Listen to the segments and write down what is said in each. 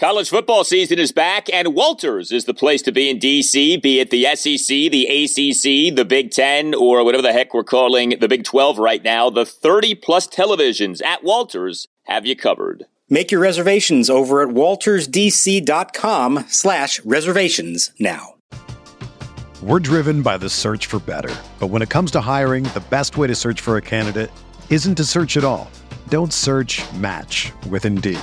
College football season is back, and Walters is the place to be in D.C., be it the SEC, the ACC, the Big Ten, or whatever the heck we're calling the Big 12 right now. The 30-plus televisions at Walters have you covered. Make your reservations over at waltersdc.com/reservations now. We're driven by the search for better. But when it comes to hiring, the best way to search for a candidate isn't to search at all. Don't search, match with Indeed.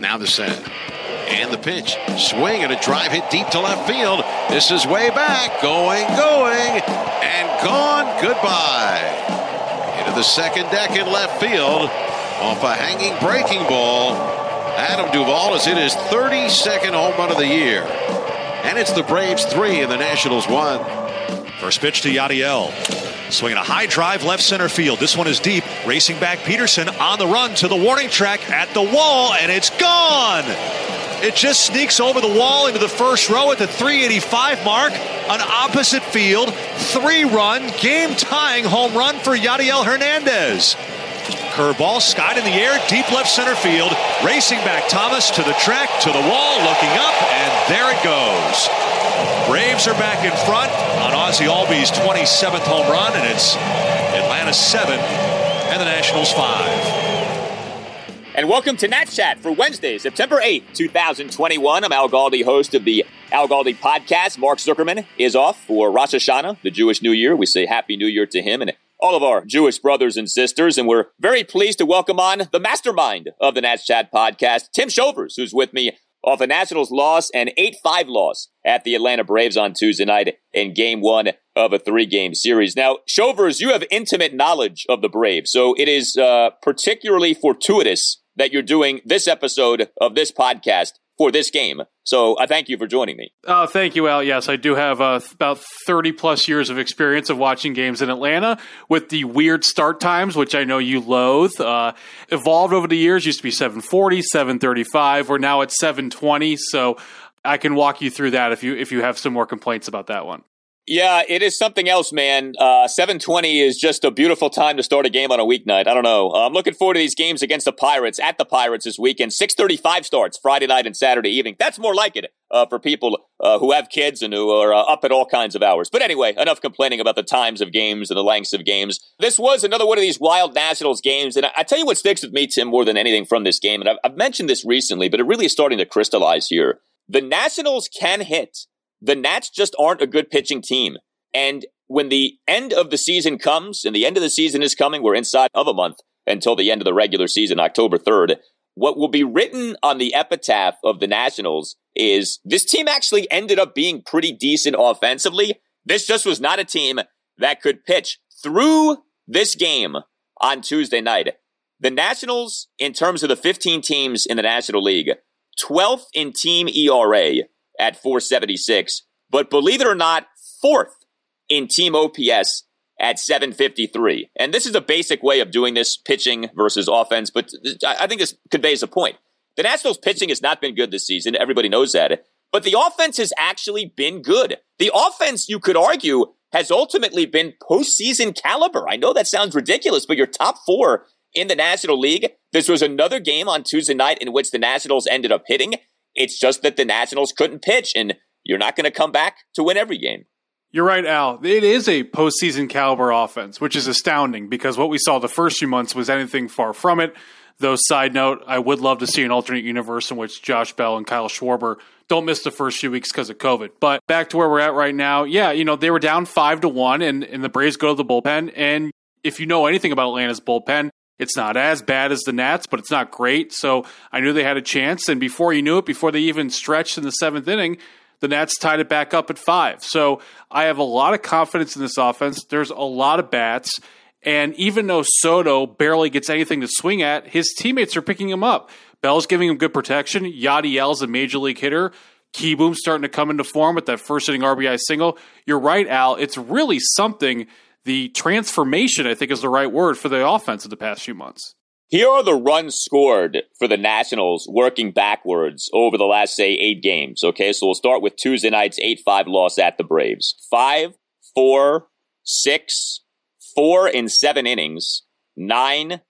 Now the set and the pitch, swing and a drive hit deep to left field. This is way back, going and gone. Goodbye. Into the second deck in left field off a hanging breaking ball. Adam Duvall is in his 32nd home run of the year, and it's the Braves 3 and the Nationals 1. First pitch to Yadiel. Swinging a high drive left center field. This one is deep. Racing back Peterson on the run to the warning track at the wall, and it's gone. It just sneaks over the wall into the first row at the 385 mark. An opposite field, 3-run, game-tying home run for Yadiel Hernandez. Curveball, skied in the air, deep left center field. Racing back Thomas to the track, to the wall, looking up, and there it goes. Braves are back in front on Ozzie Albies' 27th home run, and it's Atlanta 7 and the Nationals 5. And welcome to Nats Chat for Wednesday, September 8th, 2021. I'm Al Galdi, host of the Al Galdi podcast. Mark Zuckerman is off for Rosh Hashanah, the Jewish New Year. We say Happy New Year to him and all of our Jewish brothers and sisters, and we're very pleased to welcome on the mastermind of the Nats Chat podcast, Tim Shovers, who's with me off a Nationals loss, an 8-5 loss at the Atlanta Braves on Tuesday night in Game 1 of a 3-game series. Now, Shovers, you have intimate knowledge of the Braves, so it is particularly fortuitous that you're doing this episode of this podcast for this game. So I thank you for joining me. Thank you, Al. Yes, I do have about 30-plus years of experience of watching games in Atlanta with the weird start times, which I know you loathe. Evolved over the years, used to be 7:40, 7:35. We're now at 7:20, so I can walk you through that if you have some more complaints about that one. Yeah, it is something else, man. 7:20 is just a beautiful time to start a game on a weeknight. I don't know. I'm looking forward to these games against the Pirates, at the Pirates this weekend. 6:35 starts Friday night and Saturday evening. That's more like it for people who have kids and who are up at all kinds of hours. But anyway, enough complaining about the times of games and the lengths of games. This was another one of these wild Nationals games. And I tell you what sticks with me, Tim, more than anything from this game. And I've mentioned this recently, but it really is starting to crystallize here. The Nationals can hit. The Nats just aren't a good pitching team. And when the end of the season comes, and the end of the season is coming, we're inside of a month until the end of the regular season, October 3rd, what will be written on the epitaph of the Nationals is this team actually ended up being pretty decent offensively. This just was not a team that could pitch. Through this game on Tuesday night, the Nationals, in terms of the 15 teams in the National League, 12th in team ERA, at 4.76, but believe it or not, 4th in team OPS at 7.53. And this is a basic way of doing this, pitching versus offense, but I think this conveys a point. The Nationals' pitching has not been good this season. Everybody knows that. But the offense has actually been good. The offense, you could argue, has ultimately been postseason caliber. I know that sounds ridiculous, but you're top 4 in the National League. This was another game on Tuesday night in which the Nationals ended up hitting. It's just that the Nationals couldn't pitch, and you're not going to come back to win every game. You're right, Al. It is a postseason caliber offense, which is astounding because what we saw the first few months was anything far from it. Though, side note, I would love to see an alternate universe in which Josh Bell and Kyle Schwarber don't miss the first few weeks because of COVID. But back to where we're at right now, yeah, you know, they were down 5-1, and the Braves go to the bullpen. And if you know anything about Atlanta's bullpen, it's not as bad as the Nats, but it's not great. So I knew they had a chance. And before you knew it, before they even stretched in the seventh inning, the Nats tied it back up at 5. So I have a lot of confidence in this offense. There's a lot of bats. And even though Soto barely gets anything to swing at, his teammates are picking him up. Bell's giving him good protection. Yadiel's a major league hitter. Kieboom's starting to come into form with that first inning RBI single. You're right, Al. It's really something. The transformation, I think, is the right word for the offense of the past few months. Here are the runs scored for the Nationals working backwards over the last, say, 8 games. Okay, so we'll start with Tuesday night's 8-5 loss at the Braves. 5, 4, 6... 4 and 7 innings, 9,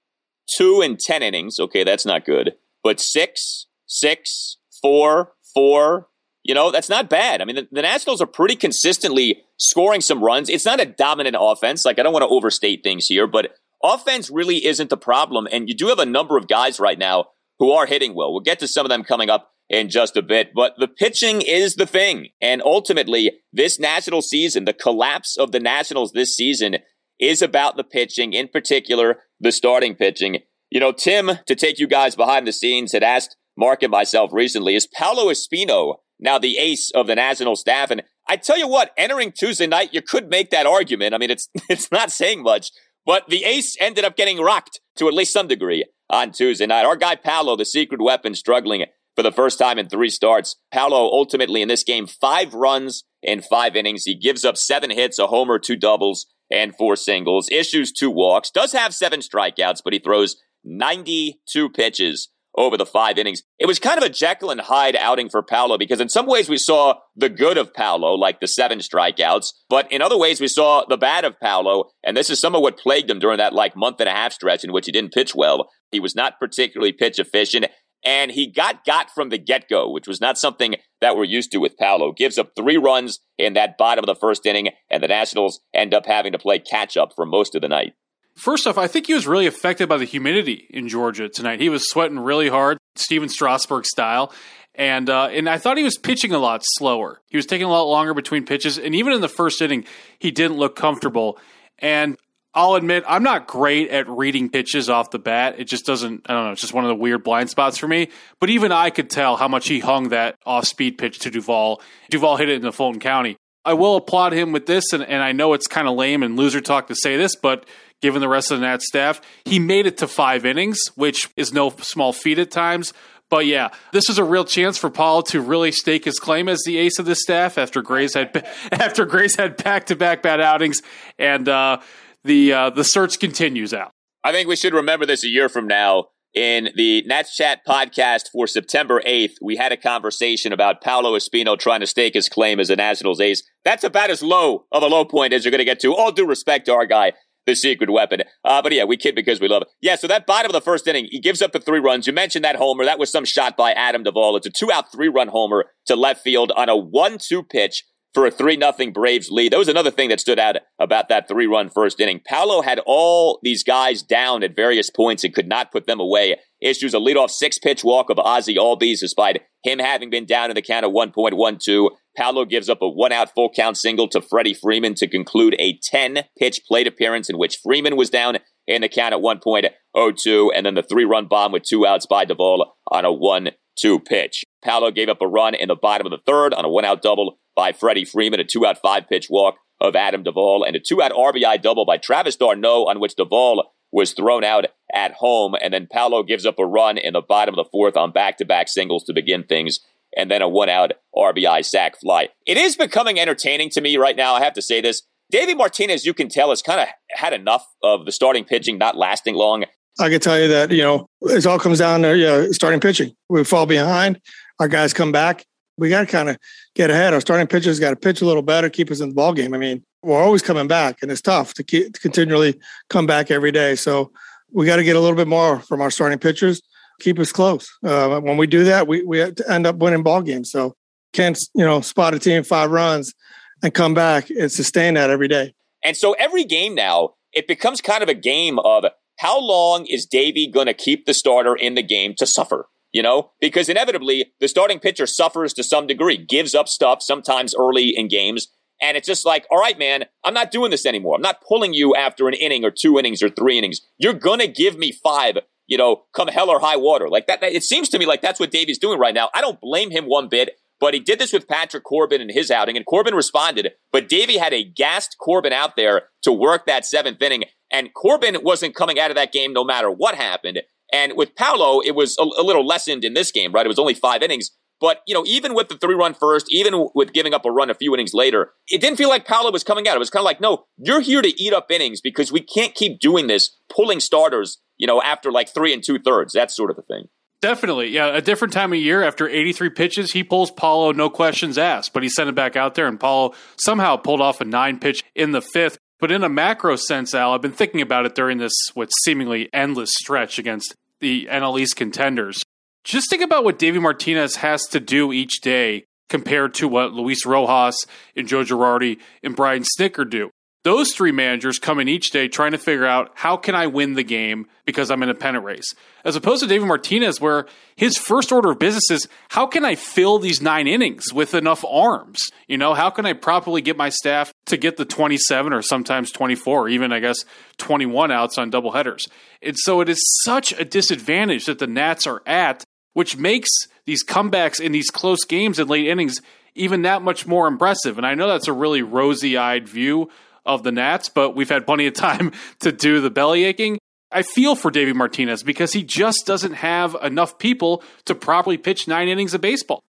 2 and 10 innings. Okay, that's not good. But 6, 6, 4, 4, you know, that's not bad. I mean, the Nationals are pretty consistently scoring some runs. It's not a dominant offense. Like, I don't want to overstate things here, but offense really isn't the problem. And you do have a number of guys right now who are hitting well. We'll get to some of them coming up in just a bit, but the pitching is the thing. And ultimately, this National season, the collapse of the Nationals this season is about the pitching, in particular, the starting pitching. You know, Tim, to take you guys behind the scenes, had asked Mark and myself recently, is Paolo Espino now the ace of the National staff? And I tell you what, entering Tuesday night, you could make that argument. I mean, it's not saying much, but the ace ended up getting rocked to at least some degree on Tuesday night. Our guy Paolo, the secret weapon, struggling for the first time in 3 starts. Paolo ultimately in this game, 5 runs in 5 innings. He gives up 7 hits, a homer, 2 doubles, and 4 singles, issues 2 walks, does have 7 strikeouts, but he throws 92 pitches over the 5 innings. It was kind of a Jekyll and Hyde outing for Paolo because in some ways we saw the good of Paolo, like the 7 strikeouts, but in other ways we saw the bad of Paolo, and this is some of what plagued him during that like month and a half stretch in which he didn't pitch well. He was not particularly pitch efficient, and he got from the get-go, which was not something that we're used to with Paolo. Gives up 3 runs in that bottom of the first inning, and the Nationals end up having to play catch-up for most of the night. First off, I think he was really affected by the humidity in Georgia tonight. He was sweating really hard, Steven Strasburg style, and I thought he was pitching a lot slower. He was taking a lot longer between pitches, and even in the first inning, he didn't look comfortable. And I'll admit, I'm not great at reading pitches off the bat. It just doesn't, I don't know, it's just one of the weird blind spots for me. But even I could tell how much he hung that off-speed pitch to Duvall. Duvall hit it in the Fulton County. I will applaud him with this, and I know it's kind of lame and loser talk to say this, but given the rest of the Nats staff, he made it to 5 innings, which is no small feat at times. But yeah, this is a real chance for Paolo to really stake his claim as the ace of this staff after Gray's had back-to-back bad outings, and the search continues out. I think we should remember this a year from now. In the Nats Chat podcast for September 8th, we had a conversation about Paolo Espino trying to stake his claim as a Nationals ace. That's about as low of a low point as you're going to get to. All due respect to our guy, the secret weapon. But yeah, we kid because we love it. Yeah, so that bottom of the first inning, he gives up the 3 runs. You mentioned that homer. That was some shot by Adam Duvall. It's a 2-out, 3-run homer to left field on a 1-2 pitch for a 3-0 Braves lead. That was another thing that stood out about that 3-run first inning. Paolo had all these guys down at various points and could not put them away. Issues a leadoff 6-pitch walk of Ozzie Albies, despite him having been down in the count of 1.12. Paolo gives up a 1-out full count single to Freddie Freeman to conclude a 10-pitch plate appearance in which Freeman was down in the count at 1.02, and then the 3-run bomb with 2 outs by Duvall on a 1-2 pitch. Paolo gave up a run in the bottom of the third on a 1-out double by Freddie Freeman, a 2-out 5-pitch walk of Adam Duvall, and a 2-out RBI double by Travis d'Arnaud, on which Duvall was thrown out at home. And then Paolo gives up a run in the bottom of the fourth on back-to-back singles to begin things, and then a 1-out RBI sac fly. It is becoming entertaining to me right now, I have to say this. Davey Martinez, you can tell, has kind of had enough of the starting pitching not lasting long. I can tell you that, you know, it all comes down to starting pitching. We fall behind. Our guys come back. We got to kind of get ahead. Our starting pitchers got to pitch a little better, keep us in the ballgame. I mean, we're always coming back, and it's tough to continually come back every day. So we got to get a little bit more from our starting pitchers, keep us close. When we do that, we have to end up winning ballgames. So can't, spot a team 5 runs and come back and sustain that every day. And so every game now, it becomes kind of a game of how long is Davey going to keep the starter in the game to suffer? You know, because inevitably the starting pitcher suffers to some degree, gives up stuff sometimes early in games. And it's just like, all right, man, I'm not doing this anymore. I'm not pulling you after an inning or 2 innings or 3 innings. You're going to give me 5, you know, come hell or high water. Like that. It seems to me like that's what Davey's doing right now. I don't blame him one bit, but he did this with Patrick Corbin in his outing and Corbin responded, but Davey had a gassed Corbin out there to work that 7th inning. And Corbin wasn't coming out of that game no matter what happened. And with Paolo, it was a little lessened in this game, right? It was only 5 innings. But, you know, even with the 3-run first, even with giving up a run a few innings later, it didn't feel like Paolo was coming out. It was kind of like, no, you're here to eat up innings because we can't keep doing this, pulling starters, you know, after like 3 2/3, that sort of a thing. Definitely. Yeah, a different time of year. After 83 pitches, he pulls Paolo, no questions asked. But he sent it back out there, and Paolo somehow pulled off a 9-pitch in the 5th. But in a macro sense, Al, I've been thinking about it during this, what seemingly endless stretch against the NL East contenders. Just think about what Davey Martinez has to do each day compared to what Luis Rojas and Joe Girardi and Brian Snicker do. Those three managers come in each day trying to figure out, how can I win the game because I'm in a pennant race? As opposed to Davey Martinez, where his first order of business is, how can I fill these 9 innings with enough arms? You know, how can I properly get my staff to get the 27 or sometimes 24, or even, I guess, 21 outs on doubleheaders? And so it is such a disadvantage that the Nats are at, which makes these comebacks in these close games and late innings even that much more impressive. And I know that's a really rosy-eyed view of the Nats, but we've had plenty of time to do the belly aching. I feel for Davey Martinez because he just doesn't have enough people to properly pitch 9 innings of baseball.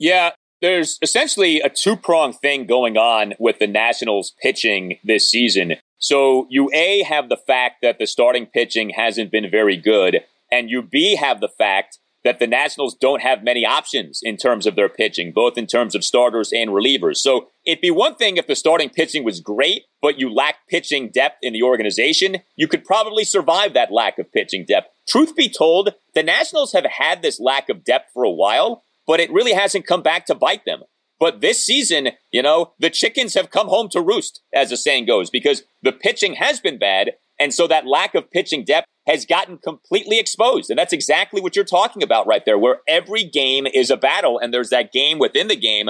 Yeah, there's essentially a two-pronged thing going on with the Nationals pitching this season. So you A, have the fact that the starting pitching hasn't been very good, and you B, have the fact that the Nationals don't have many options in terms of their pitching, both in terms of starters and relievers. So it'd be one thing if the starting pitching was great, but you lacked pitching depth in the organization. You could probably survive that lack of pitching depth. Truth be told, the Nationals have had this lack of depth for a while, but it really hasn't come back to bite them. But this season, you know, the chickens have come home to roost, as the saying goes, because the pitching has been bad. And so that lack of pitching depth has gotten completely exposed. And that's exactly what you're talking about right there, where every game is a battle. And there's that game within the game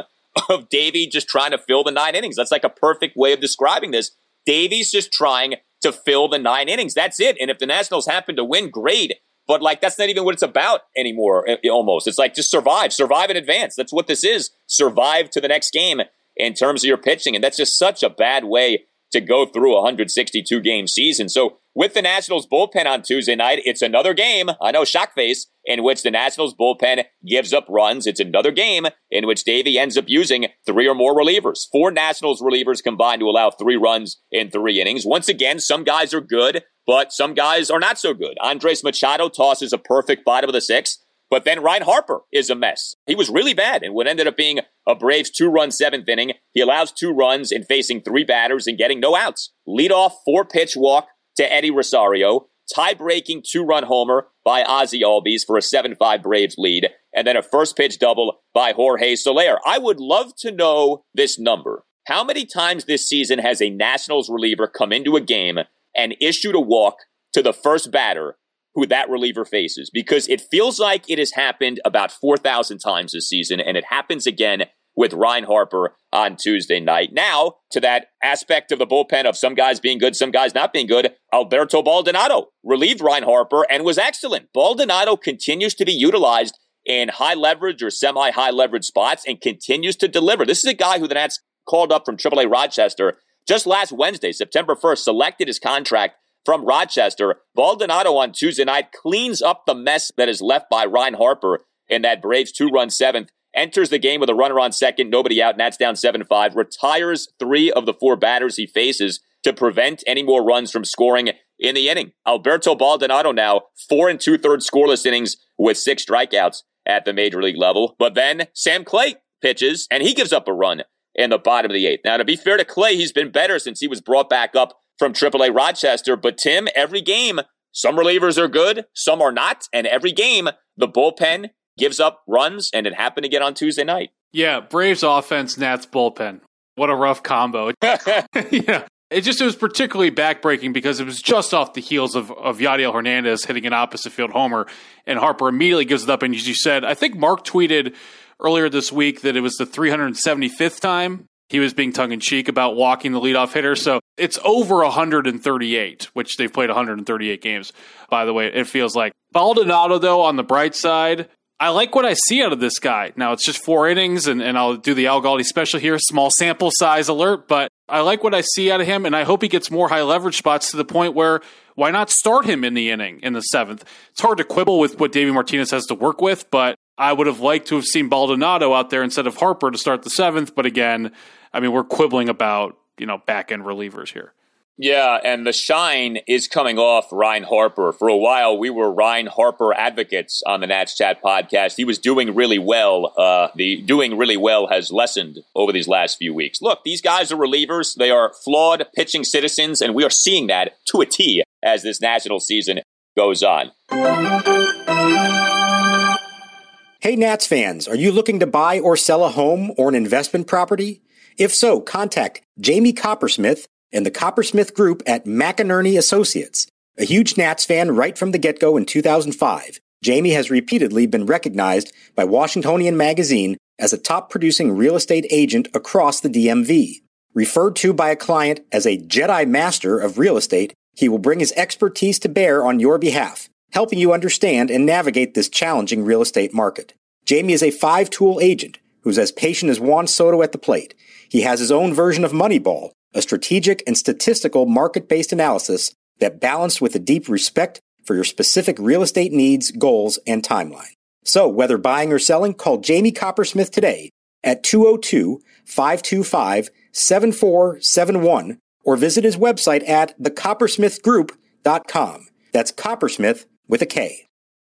of Davey just trying to fill the 9 innings. That's like a perfect way of describing this. Davey's just trying to fill the 9 innings. That's it. And if the Nationals happen to win, great. But like, that's not even what it's about anymore, almost. It's like, just survive in advance. That's what this is. Survive to the next game in terms of your pitching. And that's just such a bad way to go through a 162-game season. So with the Nationals bullpen on Tuesday night, it's another game, I know, shock face, in which the Nationals bullpen gives up runs. It's another game in which Davey ends up using 3 or more relievers. 4 Nationals relievers combined to allow 3 runs in 3 innings. Once again, some guys are good, but some guys are not so good. Andres Machado tosses a perfect bottom of the 6th, but then Ryne Harper is a mess. He was really bad in what ended up being a Braves 2-run 7th inning. He allows 2 runs in facing 3 batters and getting no outs. Lead off 4-pitch walk to Eddie Rosario. Tie-breaking 2-run homer by Ozzie Albies for a 7-5 Braves lead. And then a first-pitch double by Jorge Soler. I would love to know this number. How many times this season has a Nationals reliever come into a game and issued a walk to the first batter who that reliever faces? Because it feels like it has happened about 4,000 times this season, and it happens again with Ryne Harper on Tuesday night. Now, to that aspect of the bullpen of some guys being good, some guys not being good, Alberto Baldonado relieved Ryne Harper and was excellent. Baldonado continues to be utilized in high leverage or semi-high leverage spots and continues to deliver. This is a guy who the Nats called up from AAA Rochester just last Wednesday, September 1st, selected his contract from Rochester. Baldonado on Tuesday night cleans up the mess that is left by Ryne Harper in that Braves 2-run 7th, enters the game with a runner on 2nd, nobody out, Nats down 7-5, retires 3 of the 4 batters he faces to prevent any more runs from scoring in the inning. Alberto Baldonado now 4 2/3 scoreless innings with 6 strikeouts at the major league level. But then Sam Clay pitches, and he gives up a run in the bottom of the 8th. Now, to be fair to Clay, he's been better since he was brought back up from AAA Rochester. But Tim, every game, some relievers are good, some are not. And every game, the bullpen gives up runs, and it happened again on Tuesday night. Yeah, Braves offense, Nats bullpen. What a rough combo. Yeah, It was particularly backbreaking because it was just off the heels of Yadiel Hernandez hitting an opposite field homer, and Harper immediately gives it up. And as you said, I think Mark tweeted earlier this week that it was the 375th time he was being tongue-in-cheek about walking the leadoff hitter. So it's over 138, which they've played 138 games, by the way, it feels like. Baldonado, though, on the bright side, I like what I see out of this guy. Now, it's just 4 innings, and I'll do the Al Galdi special here, small sample size alert, but I like what I see out of him, and I hope he gets more high-leverage spots to the point where why not start him in the inning in the 7th? It's hard to quibble with what Davey Martinez has to work with, but I would have liked to have seen Baldonado out there instead of Harper to start the 7th, but again, I mean, we're quibbling about, you know, back-end relievers here. Yeah, and the shine is coming off Ryne Harper. For a while, we were Ryne Harper advocates on the Nats Chat podcast. He was doing really well. The doing really well has lessened over these last few weeks. Look, these guys are relievers. They are flawed pitching citizens, and we are seeing that to a T as this national season goes on. Hey, Nats fans, are you looking to buy or sell a home or an investment property? If so, contact Jamie Coppersmith and the Coppersmith Group at McInerney Associates. A huge Nats fan right from the get-go in 2005, Jamie has repeatedly been recognized by Washingtonian Magazine as a top-producing real estate agent across the DMV. Referred to by a client as a Jedi Master of real estate, he will bring his expertise to bear on your behalf, helping you understand and navigate this challenging real estate market. Jamie is a 5-tool agent who's as patient as Juan Soto at the plate. He has his own version of Moneyball, a strategic and statistical market-based analysis that balanced with a deep respect for your specific real estate needs, goals, and timeline. So, whether buying or selling, call Jamie Coppersmith today at 202-525-7471 or visit his website at thecoppersmithgroup.com. That's Coppersmith with a K.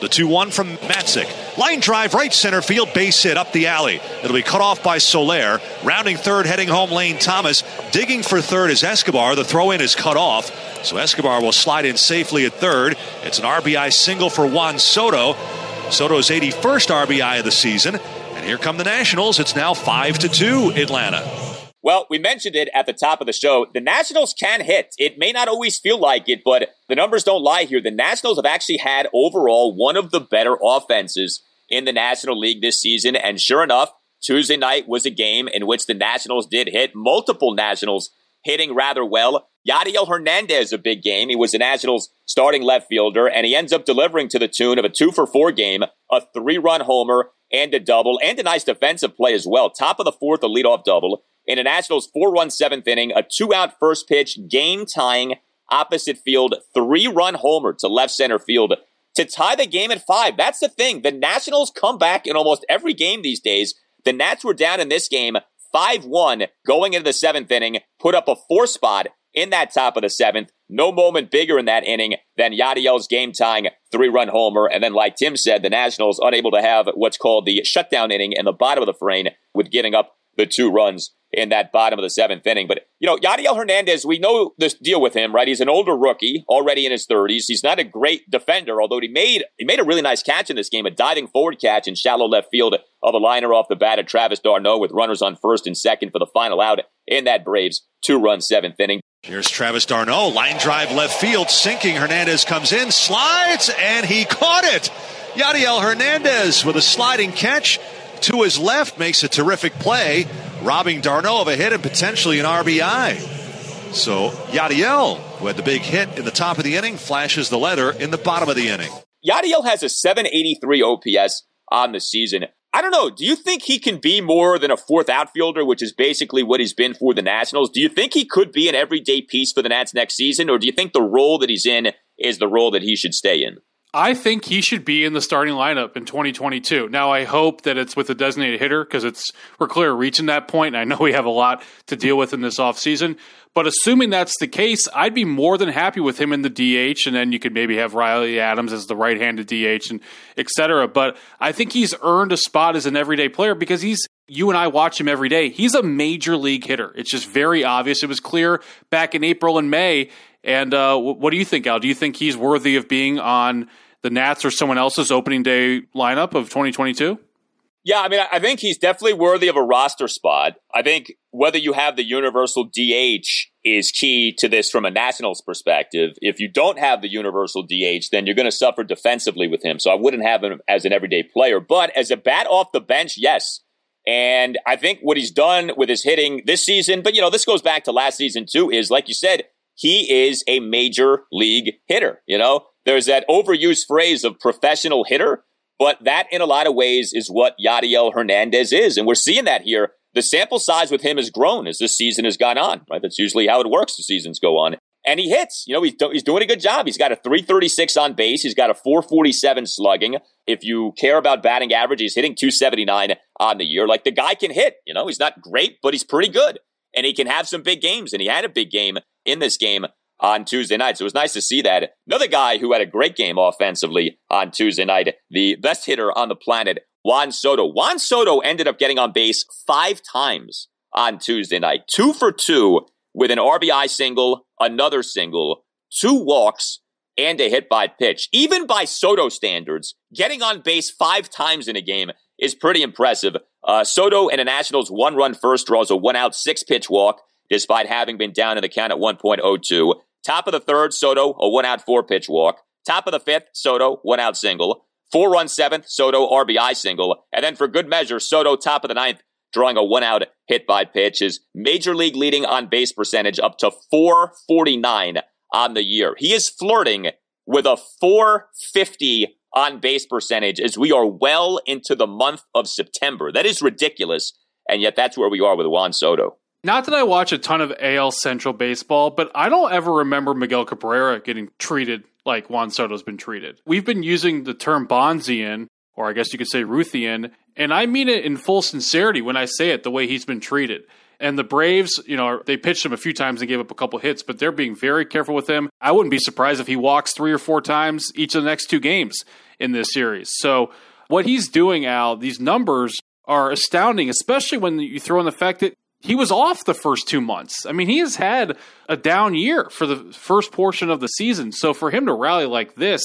The 2-1 from Matzik. Line drive, right center field, base hit up the alley. It'll be cut off by Soler. Rounding third, heading home, Lane Thomas. Digging for third is Escobar. The throw-in is cut off, so Escobar will slide in safely at third. It's an RBI single for Juan Soto. Soto's 81st RBI of the season. And here come the Nationals. It's now 5-2, Atlanta. Well, we mentioned it at the top of the show. The Nationals can hit. It may not always feel like it, but the numbers don't lie here. The Nationals have actually had overall one of the better offenses in the National League this season. And sure enough, Tuesday night was a game in which the Nationals did hit. Multiple Nationals hitting rather well. Yadiel Hernandez, a big game. He was the Nationals starting left fielder, and he ends up delivering to the tune of a 2-for-4 game, a 3-run homer and a double, and a nice defensive play as well. Top of the fourth, a leadoff double. In the Nationals' 4-run seventh inning, a 2-out first pitch, game-tying opposite field, 3-run homer to left center field to tie the game at 5. That's the thing. The Nationals come back in almost every game these days. The Nats were down in this game 5-1 going into the seventh inning, put up a 4-spot in that top of the seventh. No moment bigger in that inning than Yadiel's game-tying 3-run homer. And then, like Tim said, the Nationals unable to have what's called the shutdown inning in the bottom of the frame with giving up the 2 runs in that bottom of the seventh inning. But, you know, Yadiel Hernandez, we know this deal with him, right? He's an older rookie, already in his 30s. He's not a great defender, although he made a really nice catch in this game, a diving forward catch in shallow left field of a liner off the bat of Travis d'Arnaud with runners on first and second for the final out in that Braves 2-run seventh inning. Here's Travis d'Arnaud, line drive left field, sinking. Hernandez comes in, slides, and he caught it. Yadiel Hernandez with a sliding catch to his left makes a terrific play, robbing d'Arnaud of a hit and potentially an RBI. So Yadiel, who had the big hit in the top of the inning, flashes the letter in the bottom of the inning. Yadiel has a 783 OPS on the season. I don't know. Do you think he can be more than a fourth outfielder, which is basically what he's been for the Nationals? Do you think he could be an everyday piece for the Nats next season, or do you think the role that he's in is the role that he should stay in? I think he should be in the starting lineup in 2022. Now, I hope that it's with a designated hitter because we're clear reaching that point, and I know we have a lot to deal with in this offseason. But assuming that's the case, I'd be more than happy with him in the DH, and then you could maybe have Riley Adams as the right-handed DH, and et cetera. But I think he's earned a spot as an everyday player because you and I watch him every day. He's a major league hitter. It's just very obvious. It was clear back in April and May. And what do you think, Al? Do you think he's worthy of being on the Nats or someone else's opening day lineup of 2022? Yeah, I mean, I think he's definitely worthy of a roster spot. I think whether you have the universal DH is key to this from a Nationals perspective. If you don't have the universal DH, then you're going to suffer defensively with him. So I wouldn't have him as an everyday player. But as a bat off the bench, yes. And I think what he's done with his hitting this season, but, you know, this goes back to last season too, is like you said, he is a major league hitter. You know, there's that overused phrase of professional hitter, but that in a lot of ways is what Yadiel Hernandez is. And we're seeing that here. The sample size with him has grown as this season has gone on, right? That's usually how it works. The seasons go on and he hits, you know, he's doing a good job. He's got a 336 on base. He's got a 447 slugging. If you care about batting average, he's hitting 279 on the year. Like, the guy can hit, you know, he's not great, but he's pretty good. And he can have some big games, and he had a big game in this game on Tuesday night. So it was nice to see that. Another guy who had a great game offensively on Tuesday night, the best hitter on the planet, Juan Soto. Juan Soto ended up getting on base 5 times on Tuesday night. 2 for 2 with an RBI single, another single, 2 walks, and a hit by pitch. Even by Soto standards, getting on base 5 times in a game is pretty impressive. Soto and the Nationals' 1-run first draws a 1-out 6-pitch walk, despite having been down in the count at 1.02. Top of the third, Soto, a 1-out 4-pitch walk. Top of the fifth, Soto, 1-out single. 4-run seventh, Soto, RBI single. And then for good measure, Soto, top of the ninth, drawing a one-out hit by pitch. His major league leading on-base percentage up to .449 on the year. He is flirting with a .450 on-base percentage as we are well into the month of September. That is ridiculous, and yet that's where we are with Juan Soto. Not that I watch a ton of AL Central baseball, but I don't ever remember Miguel Cabrera getting treated like Juan Soto's been treated. We've been using the term Bonzian, or I guess you could say Ruthian, and I mean it in full sincerity when I say it, the way he's been treated. And the Braves, you know, they pitched him a few times and gave up a couple hits, but they're being very careful with him. I wouldn't be surprised if he walks 3 or 4 times each of the next 2 games in this series. So what he's doing, Al, these numbers are astounding, especially when you throw in the fact that he was off the first 2 months. I mean, he has had a down year for the first portion of the season. So for him to rally like this,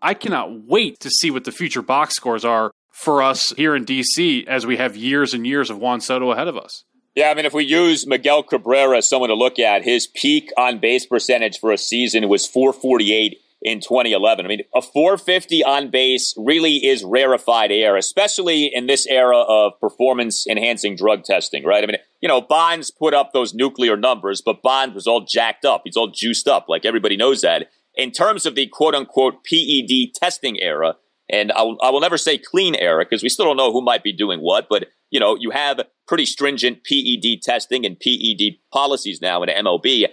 I cannot wait to see what the future box scores are for us here in D.C. as we have years and years of Juan Soto ahead of us. Yeah, I mean, if we use Miguel Cabrera as someone to look at, his peak on-base percentage for a season was .448 in 2011. I mean, a .450 on-base really is rarefied air, especially in this era of performance-enhancing drug testing, right? I mean, you know, Bonds put up those nuclear numbers, but Bonds was all jacked up. He's all juiced up, like everybody knows that. In terms of the quote-unquote PED testing era, and I will never say clean era because we still don't know who might be doing what, but, you know, you have pretty stringent PED testing and PED policies now in MLB.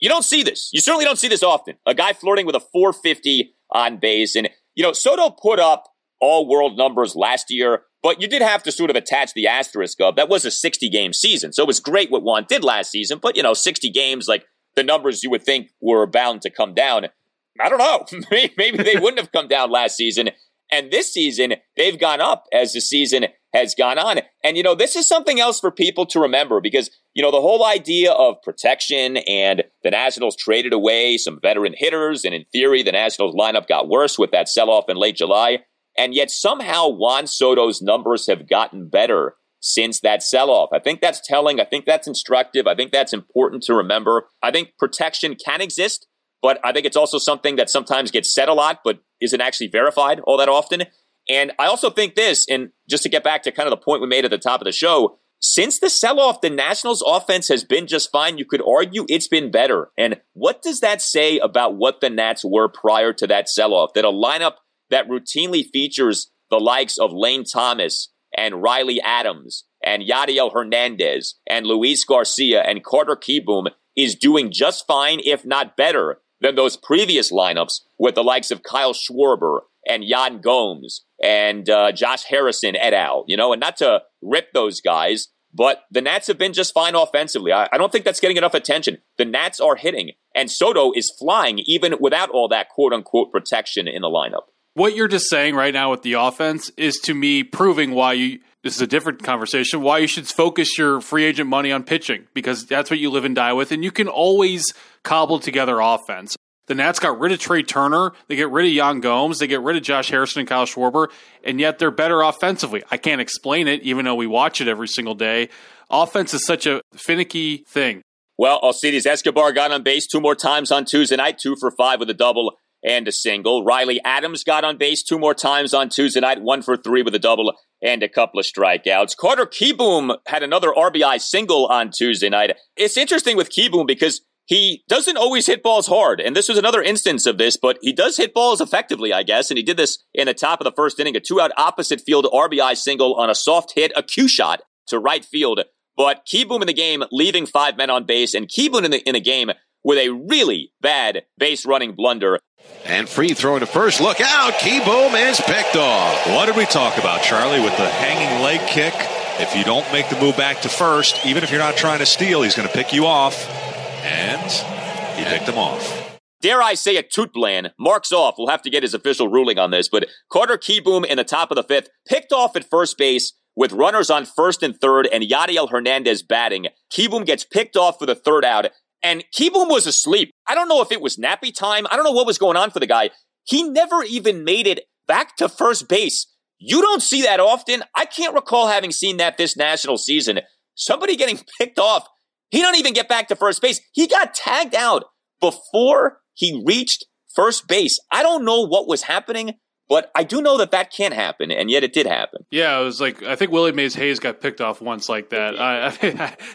You don't see this. You certainly don't see this often. A guy flirting with a .450 on base. And, you know, Soto put up all-world numbers last year, but you did have to sort of attach the asterisk of that was a 60-game season. So it was great what Juan did last season, but, you know, 60 games, like the numbers you would think were bound to come down. I don't know. Maybe they wouldn't have come down last season. And this season, they've gone up as the season has gone on. And, you know, this is something else for people to remember because, you know, the whole idea of protection and the Nationals traded away some veteran hitters. And in theory, the Nationals lineup got worse with that sell-off in late July. And yet somehow Juan Soto's numbers have gotten better since that sell-off. I think that's telling. I think that's instructive. I think that's important to remember. I think protection can exist, but I think it's also something that sometimes gets said a lot, but isn't actually verified all that often. And I also think this, and just to get back to kind of the point we made at the top of the show, since the sell-off, the Nationals' offense has been just fine. You could argue it's been better. And what does that say about what the Nats were prior to that sell-off? That a lineup that routinely features the likes of Lane Thomas and Riley Adams and Yadiel Hernandez and Luis Garcia and Carter Kieboom is doing just fine, if not better, than those previous lineups with the likes of Kyle Schwarber and Yan Gomes and Josh Harrison et al. You know, and not to rip those guys, but the Nats have been just fine offensively. I don't think that's getting enough attention. The Nats are hitting, and Soto is flying even without all that quote-unquote protection in the lineup. What you're just saying right now with the offense is, to me, proving why you – this is a different conversation – why you should focus your free agent money on pitching, because that's what you live and die with, and you can always – cobbled together offense. The Nats got rid of Trey Turner. They get rid of Yan Gomes. They get rid of Josh Harrison and Kyle Schwarber, and yet they're better offensively. I can't explain it, even though we watch it every single day. Offense is such a finicky thing. Well, Alcides Escobar got on base 2 more times on Tuesday night, 2 for 5 with a double and a single. Riley Adams got on base 2 more times on Tuesday night, 1 for 3 with a double and a couple of strikeouts. Carter Kieboom had another RBI single on Tuesday night. It's interesting with Kieboom because he doesn't always hit balls hard, and this was another instance of this, but he does hit balls effectively, I guess, and he did this in the top of the first inning, a 2-out opposite field RBI single on a soft hit, a cue shot to right field. But Kieboom in the game, leaving 5 men on base, and Kieboom in the game with a really bad base-running blunder. And free throw to first. Look out! Kieboom is picked off. What did we talk about, Charlie, with the hanging leg kick? If you don't make the move back to first, even if you're not trying to steal, he's going to pick you off. And he picked him off. Dare I say it, Tootblan marks off. We'll have to get his official ruling on this. But Carter Kieboom in the top of the 5th, picked off at first base with runners on 1st and 3rd and Yadiel Hernandez batting. Kieboom gets picked off for the 3rd out. And Kieboom was asleep. I don't know if it was nappy time. I don't know what was going on for the guy. He never even made it back to first base. You don't see that often. I can't recall having seen that this national season. Somebody getting picked off. He don't even get back to first base. He got tagged out before he reached first base. I don't know what was happening, But I do know that that can happen, and yet it did happen. Yeah, it was like, I think Willie Mays Hayes got picked off once like that. I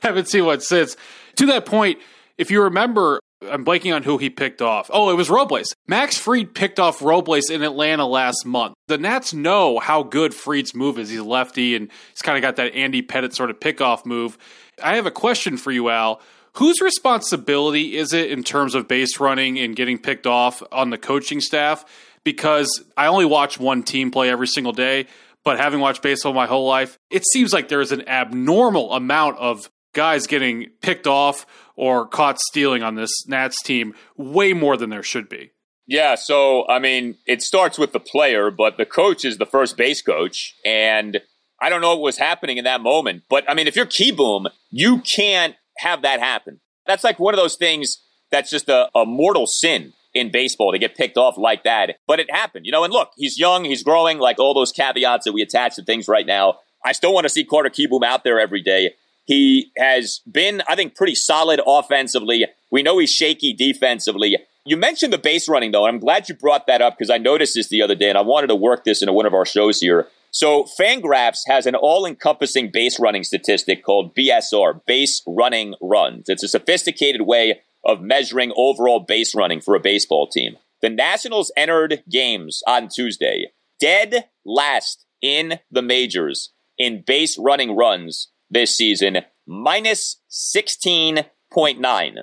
haven't seen one since. To that point, if you remember, I'm blanking on who he picked off. Oh, it was Robles. Max Fried picked off Robles in Atlanta last month. The Nats know how good Fried's move is. He's lefty, and he's kind of got that Andy Pettitte sort of pickoff move. I have a question for you, Al. Whose responsibility is it in terms of base running and getting picked off on the coaching staff? Because I only watch one team play every single day, but having watched baseball my whole life, it seems like there is an abnormal amount of guys getting picked off or caught stealing on this Nats team, way more than there should be. Yeah, so, I mean, it starts with the player, but the coach is the first base coach, and I don't know what was happening in that moment, but, I mean, if you're Kieboom, you can't have that happen. That's like one of those things that's just a mortal sin in baseball, to get picked off like that. But it happened, you know, and look, he's young, he's growing, like all those caveats that we attach to things right now. I still want to see Carter Kieboom out there every day. He has been, I think, pretty solid offensively. We know he's shaky defensively. You mentioned the base running, though, and I'm glad you brought that up because I noticed this the other day, and I wanted to work this into one of our shows here. So Fangraphs has an all-encompassing base running statistic called BSR, base running runs. It's a sophisticated way of measuring overall base running for a baseball team. The Nationals entered games on Tuesday dead last in the majors in base running runs this season, minus 16.9.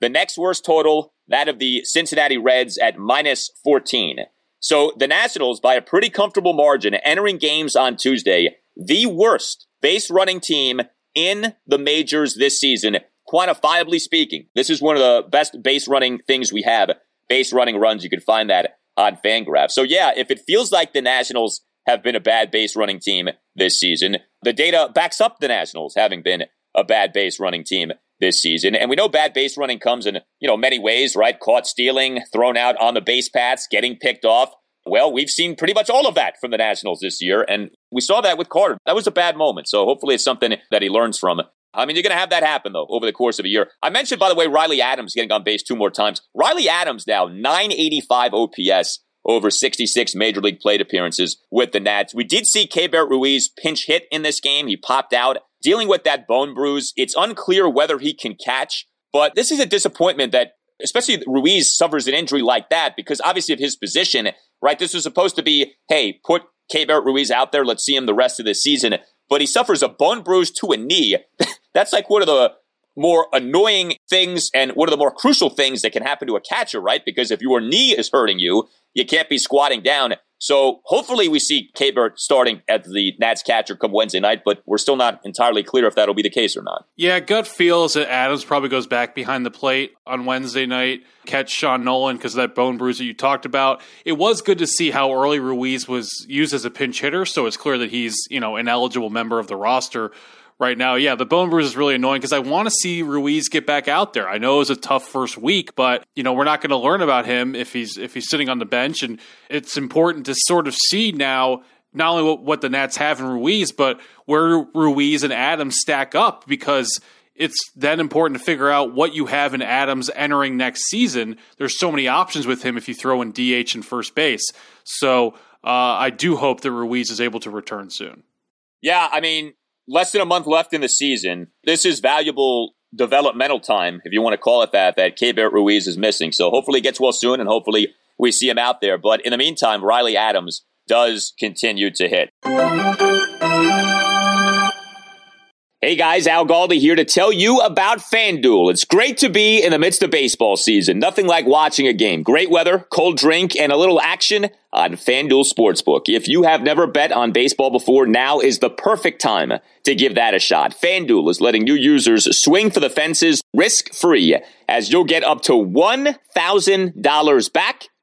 The next worst total, that of the Cincinnati Reds at minus 14. So the Nationals, by a pretty comfortable margin, entering games on Tuesday, the worst base running team in the majors this season, quantifiably speaking. This is one of the best base running things we have. Base running runs, you can find that on Fangraphs. So yeah, if it feels like the Nationals have been a bad base running team this season, the data backs up the Nationals having been a bad base running team this season. And we know bad base running comes in, you know, many ways, right? Caught stealing, thrown out on the base paths, getting picked off. Well, we've seen pretty much all of that from the Nationals this year. And we saw that with Carter. That was a bad moment. So hopefully it's something that he learns from. I mean, you're going to have that happen, though, over the course of a year. I mentioned, by the way, Riley Adams getting on base two more times. Riley Adams now, 985 OPS over 66 Major League plate appearances with the Nats. We did see Keibert Ruiz pinch hit in this game. He popped out, dealing with that bone bruise. It's unclear whether he can catch, but this is a disappointment that especially Ruiz suffers an injury like that because obviously of his position, right? This was supposed to be, hey, put Keibert Ruiz out there. Let's see him the rest of the season. But he suffers a bone bruise to a knee. That's like one of the more annoying things and one of the more crucial things that can happen to a catcher, right? Because if your knee is hurting you, you can't be squatting down. So hopefully we see Keibert starting at the Nats catcher come Wednesday night, but we're still not entirely clear if that'll be the case or not. Yeah, gut feels that Adams probably goes back behind the plate on Wednesday night, catch Sean Nolan because of that bone bruise that you talked about. It was good to see how early Ruiz was used as a pinch hitter, so it's clear that he's, you know, an eligible member of the roster right now. Yeah, the bone bruise is really annoying because I want to see Ruiz get back out there. I know it was a tough first week, but you know, we're not going to learn about him if he's sitting on the bench, and it's important to sort of see now not only what the Nats have in Ruiz, but where Ruiz and Adams stack up, because it's then important to figure out what you have in Adams entering next season. There's so many options with him if you throw in DH and first base. So I do hope that Ruiz is able to return soon. Yeah, I mean, less than a month left in the season. This is valuable developmental time, if you want to call it that Keibert Ruiz is missing. So hopefully he gets well soon, and hopefully we see him out there. But in the meantime, Riley Adams does continue to hit. Hey guys, Al Galdi here to tell you about FanDuel. It's great to be in the midst of baseball season. Nothing like watching a game. Great weather, cold drink, and a little action on FanDuel Sportsbook. If you have never bet on baseball before, now is the perfect time to give that a shot. FanDuel is letting new users swing for the fences risk-free, as you'll get up to $1,000 back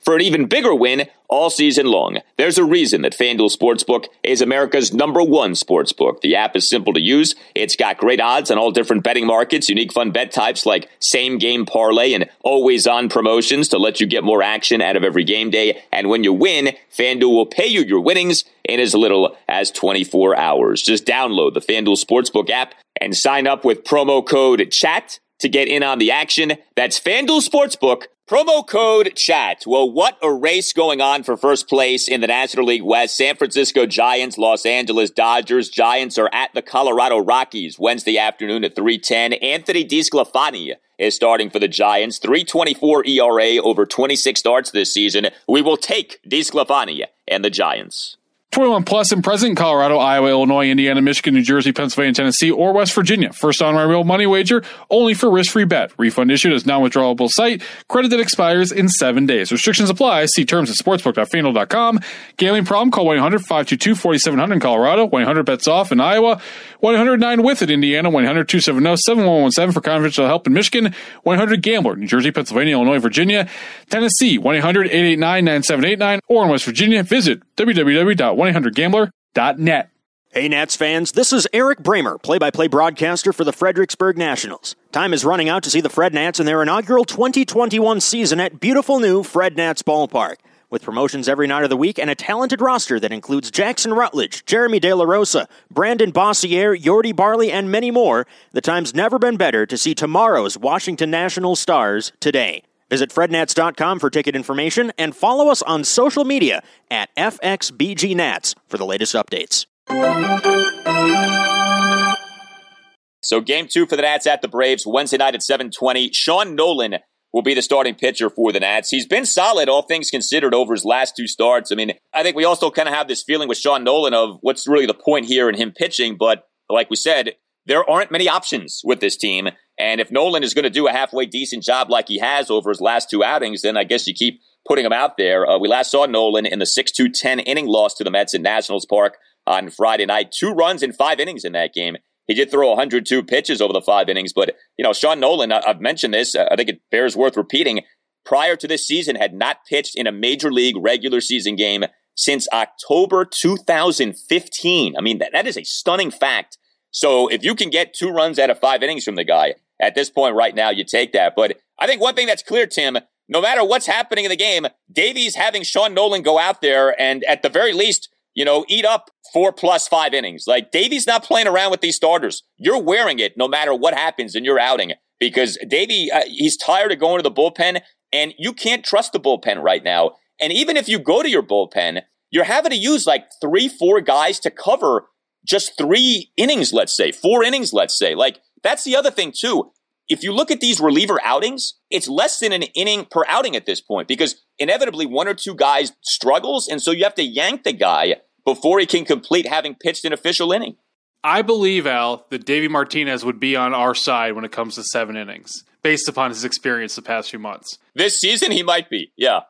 for an even bigger win all season long. There's a reason that FanDuel Sportsbook is America's #1 sportsbook. The app is simple to use. It's got great odds on all different betting markets, unique fun bet types like same-game parlay and always-on promotions to let you get more action out of every game day. And when you win, FanDuel will pay you your winnings in as little as 24 hours. Just download the FanDuel Sportsbook app and sign up with promo code CHAT to get in on the action. That's FanDuel Sportsbook, promo code CHAT. Well, what a race going on for first place in the National League West. San Francisco Giants, Los Angeles Dodgers. Giants are at the Colorado Rockies Wednesday afternoon at 3:10. Anthony DiSclafani is starting for the Giants. 3.24 ERA over 26 starts this season. We will take DiSclafani and the Giants. 21 plus and present in Colorado, Iowa, Illinois, Indiana, Michigan, New Jersey, Pennsylvania, Tennessee, or West Virginia. First on my real money wager, only for risk-free bet. Refund issued as non-withdrawable site. Credit that expires in 7 days. Restrictions apply. See terms at sportsbook.fanduel.com. Gambling problem? Call 1-800-522-4700 in Colorado. 1-800-BETS-OFF in Iowa. 1-800-9-WITH in Indiana. 1-800-270-7117 for confidential help in Michigan. 1-800-GAMBLER, New Jersey, Pennsylvania, Illinois, Virginia, Tennessee. 1-800-889-9789 or in West Virginia. Visit www.1-800-GAMBLER.net. Hey Nats fans, this is Eric Bramer, play-by-play broadcaster for the Fredericksburg Nationals. Time is running out to see the Fred Nats in their inaugural 2021 season at beautiful new Fred Nats Ballpark. With promotions every night of the week and a talented roster that includes Jackson Rutledge, Jeremy De La Rosa, Brandon Bossier, Yordi Barley, and many more, the time's never been better to see tomorrow's Washington Nationals stars today. Visit frednats.com for ticket information and follow us on social media at FXBGNats for the latest updates. So game two for the Nats at the Braves Wednesday night at 7:20. Sean Nolan will be the starting pitcher for the Nats. He's been solid, all things considered, over his last two starts. I mean, I think we all still kind of have this feeling with Sean Nolan of what's really the point here in him pitching. But like we said, there aren't many options with this team. And if Nolan is going to do a halfway decent job like he has over his last two outings, then I guess you keep putting him out there. We last saw Nolan in the 6-2-10 inning loss to the Mets in Nationals Park on Friday night. 2 runs in 5 innings in that game. He did throw 102 pitches over the 5 innings, but, you know, Sean Nolan, I've mentioned this, I think it bears worth repeating, prior to this season had not pitched in a major league regular season game since October 2015. I mean, that is a stunning fact. So if you can get 2 runs out of 5 innings from the guy, at this point right now, you take that. But I think one thing that's clear, Tim, no matter what's happening in the game, Davey's having Sean Nolan go out there and at the very least, you know, eat up 4 plus 5 innings. Like, Davey's not playing around with these starters. You're wearing it no matter what happens in your outing because Davey, he's tired of going to the bullpen and you can't trust the bullpen right now. And even if you go to your bullpen, you're having to use like 3-4 guys to cover just 3 innings, let's say, 4 innings, let's say. Like, that's the other thing, too. If you look at these reliever outings, it's less than an inning per outing at this point because inevitably 1 or 2 guys struggles, and so you have to yank the guy before he can complete having pitched an official inning. I believe, Al, that Davey Martinez would be on our side when it comes to 7 innings, based upon his experience the past few months. This season, he might be, yeah.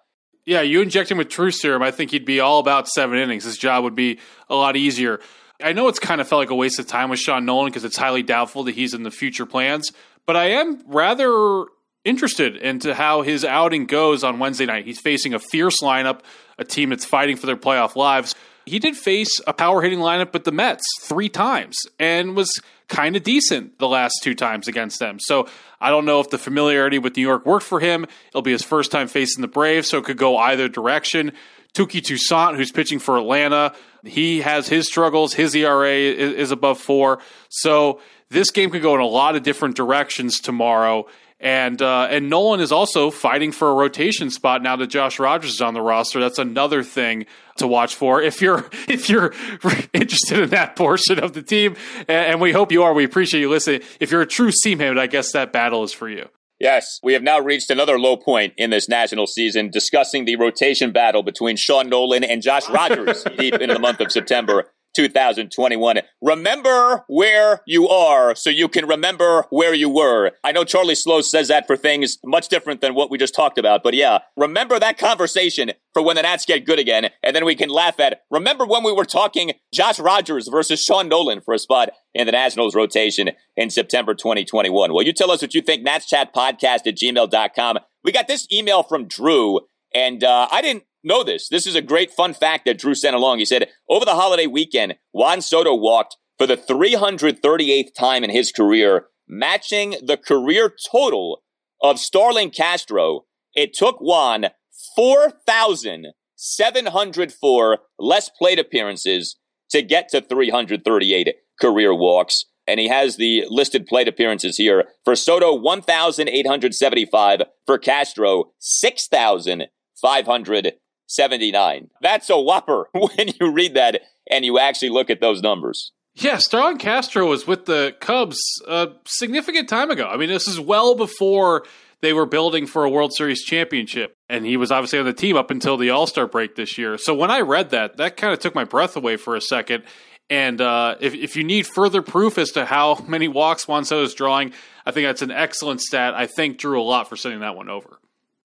Yeah, you inject him with true serum, I think he'd be all about 7 innings. His job would be a lot easier. I know it's kind of felt like a waste of time with Sean Nolan because it's highly doubtful that he's in the future plans, but I am rather interested into how his outing goes on Wednesday night. He's facing a fierce lineup, a team that's fighting for their playoff lives. He did face a power-hitting lineup at the Mets 3 times and was kind of decent the last 2 times against them. So I don't know if the familiarity with New York worked for him. It'll be his first time facing the Braves, so it could go either direction. Tuki Toussaint, who's pitching for Atlanta, he has his struggles. His ERA is above 4. So this game could go in a lot of different directions tomorrow. And Nolan is also fighting for a rotation spot now that Josh Rogers is on the roster. That's another thing to watch for if you're interested in that portion of the team. And we hope you are. We appreciate you listening. If you're a true Seamhead, I guess that battle is for you. Yes, we have now reached another low point in this national season, discussing the rotation battle between Sean Nolan and Josh Rogers deep into the month of September 2021. Remember where you are so you can remember where you were. I know Charlie Slow says that for things much different than what we just talked about, but yeah, remember that conversation for when the Nats get good again, and then we can laugh at, remember when we were talking Josh Rogers versus Sean Nolan for a spot in the Nationals rotation in September 2021. Well, you tell us what you think, natschatpodcast@gmail.com. We got this email from Drew. And I didn't know this. This is a great fun fact that Drew sent along. He said, over the holiday weekend, Juan Soto walked for the 338th time in his career, matching the career total of Starlin Castro. It took Juan 4,704 less plate appearances to get to 338 career walks. And he has the listed plate appearances here. For Soto, 1,875. For Castro, 6,579. That's a whopper when you read that and you actually look at those numbers. Yeah, Starlin Castro was with the Cubs a significant time ago. I mean, this is well before they were building for a World Series championship. And he was obviously on the team up until the All-Star break this year. So when I read that, that kind of took my breath away for a second. And if you need further proof as to how many walks Juan Soto is drawing, I think that's an excellent stat. I thank Drew a lot for sending that one over.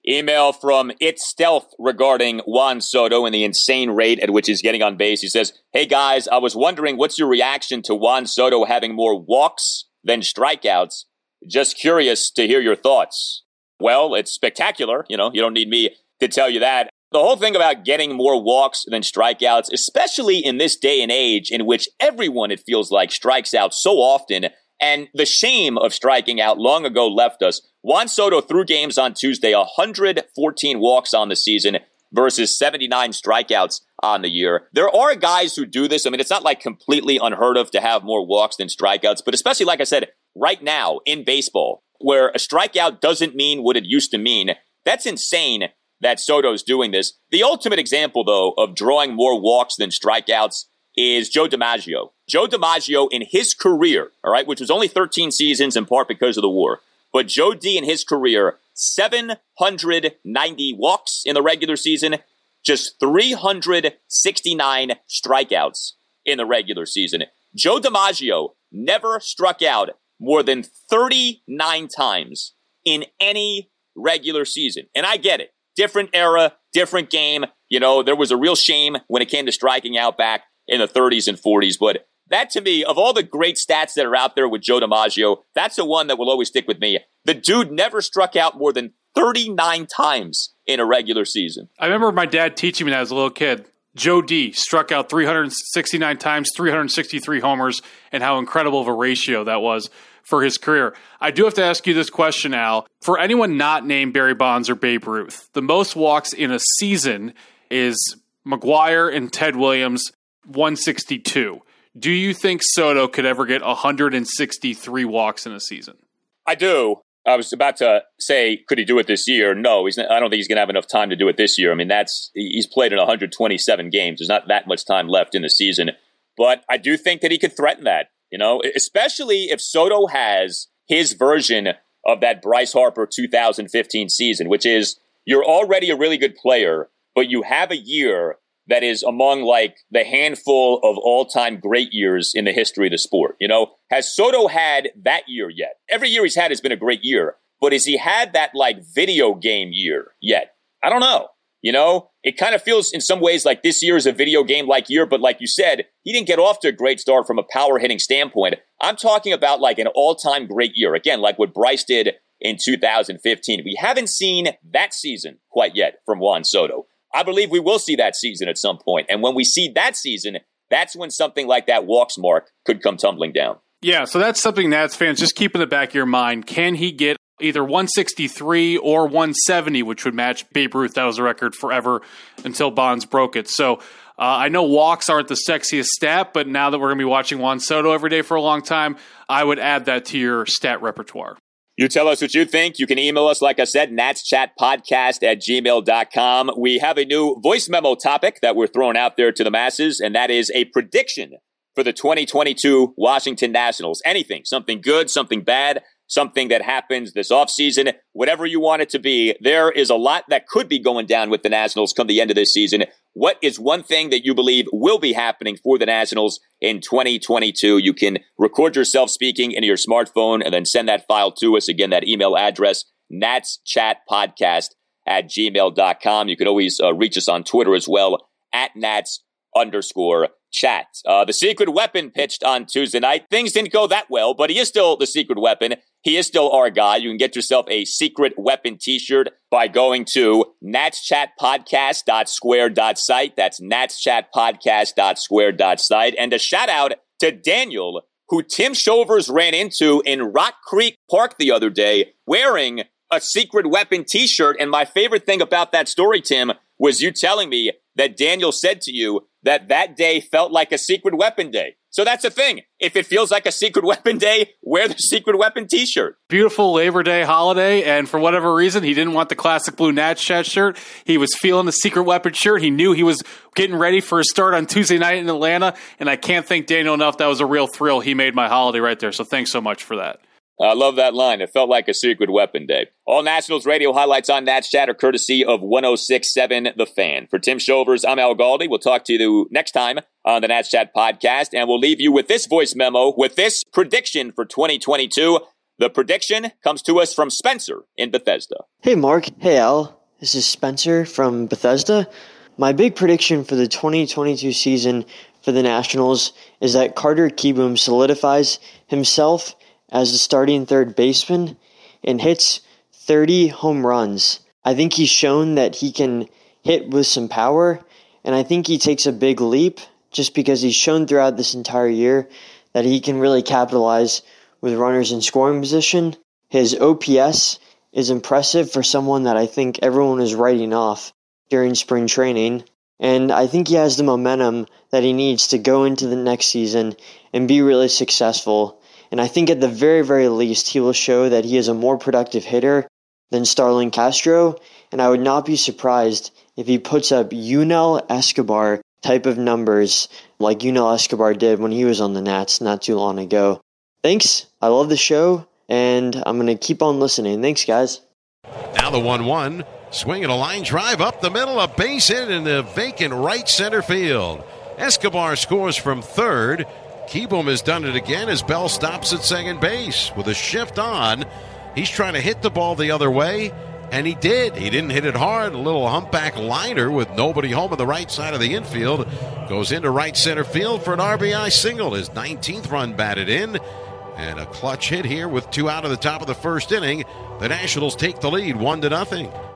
Email from It's Stealth regarding Juan Soto and the insane rate at which he's getting on base. He says, hey guys, I was wondering what's your reaction to Juan Soto having more walks than strikeouts? Just curious to hear your thoughts. Well, it's spectacular. You know, you don't need me to tell you that. The whole thing about getting more walks than strikeouts, especially in this day and age in which everyone, it feels like, strikes out so often, and the shame of striking out long ago left us. Juan Soto threw games on Tuesday, 114 walks on the season versus 79 strikeouts on the year. There are guys who do this. I mean, it's not like completely unheard of to have more walks than strikeouts, but especially, like I said, right now in baseball, where a strikeout doesn't mean what it used to mean. That's insane that Soto's doing this. The ultimate example, though, of drawing more walks than strikeouts is Joe DiMaggio. Joe DiMaggio in his career, all right, which was only 13 seasons in part because of the war, but Joe D in his career, 790 walks in the regular season, just 369 strikeouts in the regular season. Joe DiMaggio never struck out more than 39 times in any regular season. And I get it. Different era, different game. You know, there was a real shame when it came to striking out back in the 30s and 40s. But that, to me, of all the great stats that are out there with Joe DiMaggio, that's the one that will always stick with me. The dude never struck out more than 39 times in a regular season. I remember my dad teaching me that as a little kid. Joe D struck out 369 times, 363 homers, and how incredible of a ratio that was for his career. I do have to ask you this question, Al. For anyone not named Barry Bonds or Babe Ruth, the most walks in a season is McGuire and Ted Williams, 162. Do you think Soto could ever get 163 walks in a season? I do. I was about to say, could he do it this year? No, he's not. I don't think he's going to have enough time to do it this year. I mean, he's played in 127 games. There's not that much time left in the season. But I do think that he could threaten that, you know, especially if Soto has his version of that Bryce Harper 2015 season, which is you're already a really good player, but you have a year that is among like the handful of all-time great years in the history of the sport. You know, has Soto had that year yet? Every year he's had has been a great year, but has he had that like video game year yet? I don't know. You know, it kind of feels in some ways like this year is a video game like year, but like you said, he didn't get off to a great start from a power hitting standpoint. I'm talking about like an all-time great year. Again, like what Bryce did in 2015. We haven't seen that season quite yet from Juan Soto. I believe we will see that season at some point. And when we see that season, that's when something like that walks mark could come tumbling down. Yeah, so that's something Nats fans just keep in the back of your mind. Can he get either 163 or 170, which would match Babe Ruth? That was a record forever until Bonds broke it. So I know walks aren't the sexiest stat, but now that we're going to be watching Juan Soto every day for a long time, I would add that to your stat repertoire. You tell us what you think. You can email us, like I said, natschatpodcast@gmail.com. We have a new voice memo topic that we're throwing out there to the masses, and that is a prediction for the 2022 Washington Nationals. Anything, something good, something bad, something that happens this offseason, whatever you want it to be. There is a lot that could be going down with the Nationals come the end of this season. What is one thing that you believe will be happening for the Nationals in 2022? You can record yourself speaking into your smartphone and then send that file to us. Again, that email address, natschatpodcast@gmail.com. You can always reach us on Twitter as well, @Nats underscore chat. The secret weapon pitched on Tuesday night. Things didn't go that well, but he is still the secret weapon. He is still our guy. You can get yourself a secret weapon t-shirt by going to natschatpodcast.square.site. That's natschatpodcast.square.site. And a shout out to Daniel, who Tim Shovers ran into in Rock Creek Park the other day wearing a secret weapon t-shirt. And my favorite thing about that story, Tim, was you telling me that Daniel said to you that that day felt like a secret weapon day. So that's the thing. If it feels like a secret weapon day, wear the secret weapon t-shirt. Beautiful Labor Day holiday. And for whatever reason, he didn't want the classic blue Nats Chat shirt. He was feeling the secret weapon shirt. He knew he was getting ready for a start on Tuesday night in Atlanta. And I can't thank Daniel enough. That was a real thrill. He made my holiday right there. So thanks so much for that. I love that line. It felt like a secret weapon day. All Nationals radio highlights on Nats Chat are courtesy of 106.7 The Fan. For Tim Shovers, I'm Al Galdi. We'll talk to you next time on the Nats Chat podcast, and we'll leave you with this voice memo, with this prediction for 2022. The prediction comes to us from Spencer in Bethesda. Hey, Mark. Hey, Al. This is Spencer from Bethesda. My big prediction for the 2022 season for the Nationals is that Carter Kieboom solidifies himself as the starting third baseman and hits 30 home runs. I think he's shown that he can hit with some power, and I think he takes a big leap just because he's shown throughout this entire year that he can really capitalize with runners in scoring position. His OPS is impressive for someone that I think everyone is writing off during spring training, and I think he has the momentum that he needs to go into the next season and be really successful. And I think at the very, very least, he will show that he is a more productive hitter than Starlin Castro. And I would not be surprised if he puts up Yadiel Escobar type of numbers like Yadiel Escobar did when he was on the Nats not too long ago. Thanks. I love the show, and I'm going to keep on listening. Thanks, guys. Now the 1-1. Swing and a line drive up the middle. A base hit in the vacant right center field. Escobar scores from third. Kieboom has done it again as Bell stops at second base with a shift on. He's trying to hit the ball the other way, and he did. He didn't hit it hard. A little humpback liner with nobody home on the right side of the infield. Goes into right center field for an RBI single. His 19th run batted in, and a clutch hit here with two out of the top of the first inning. The Nationals take the lead 1-0.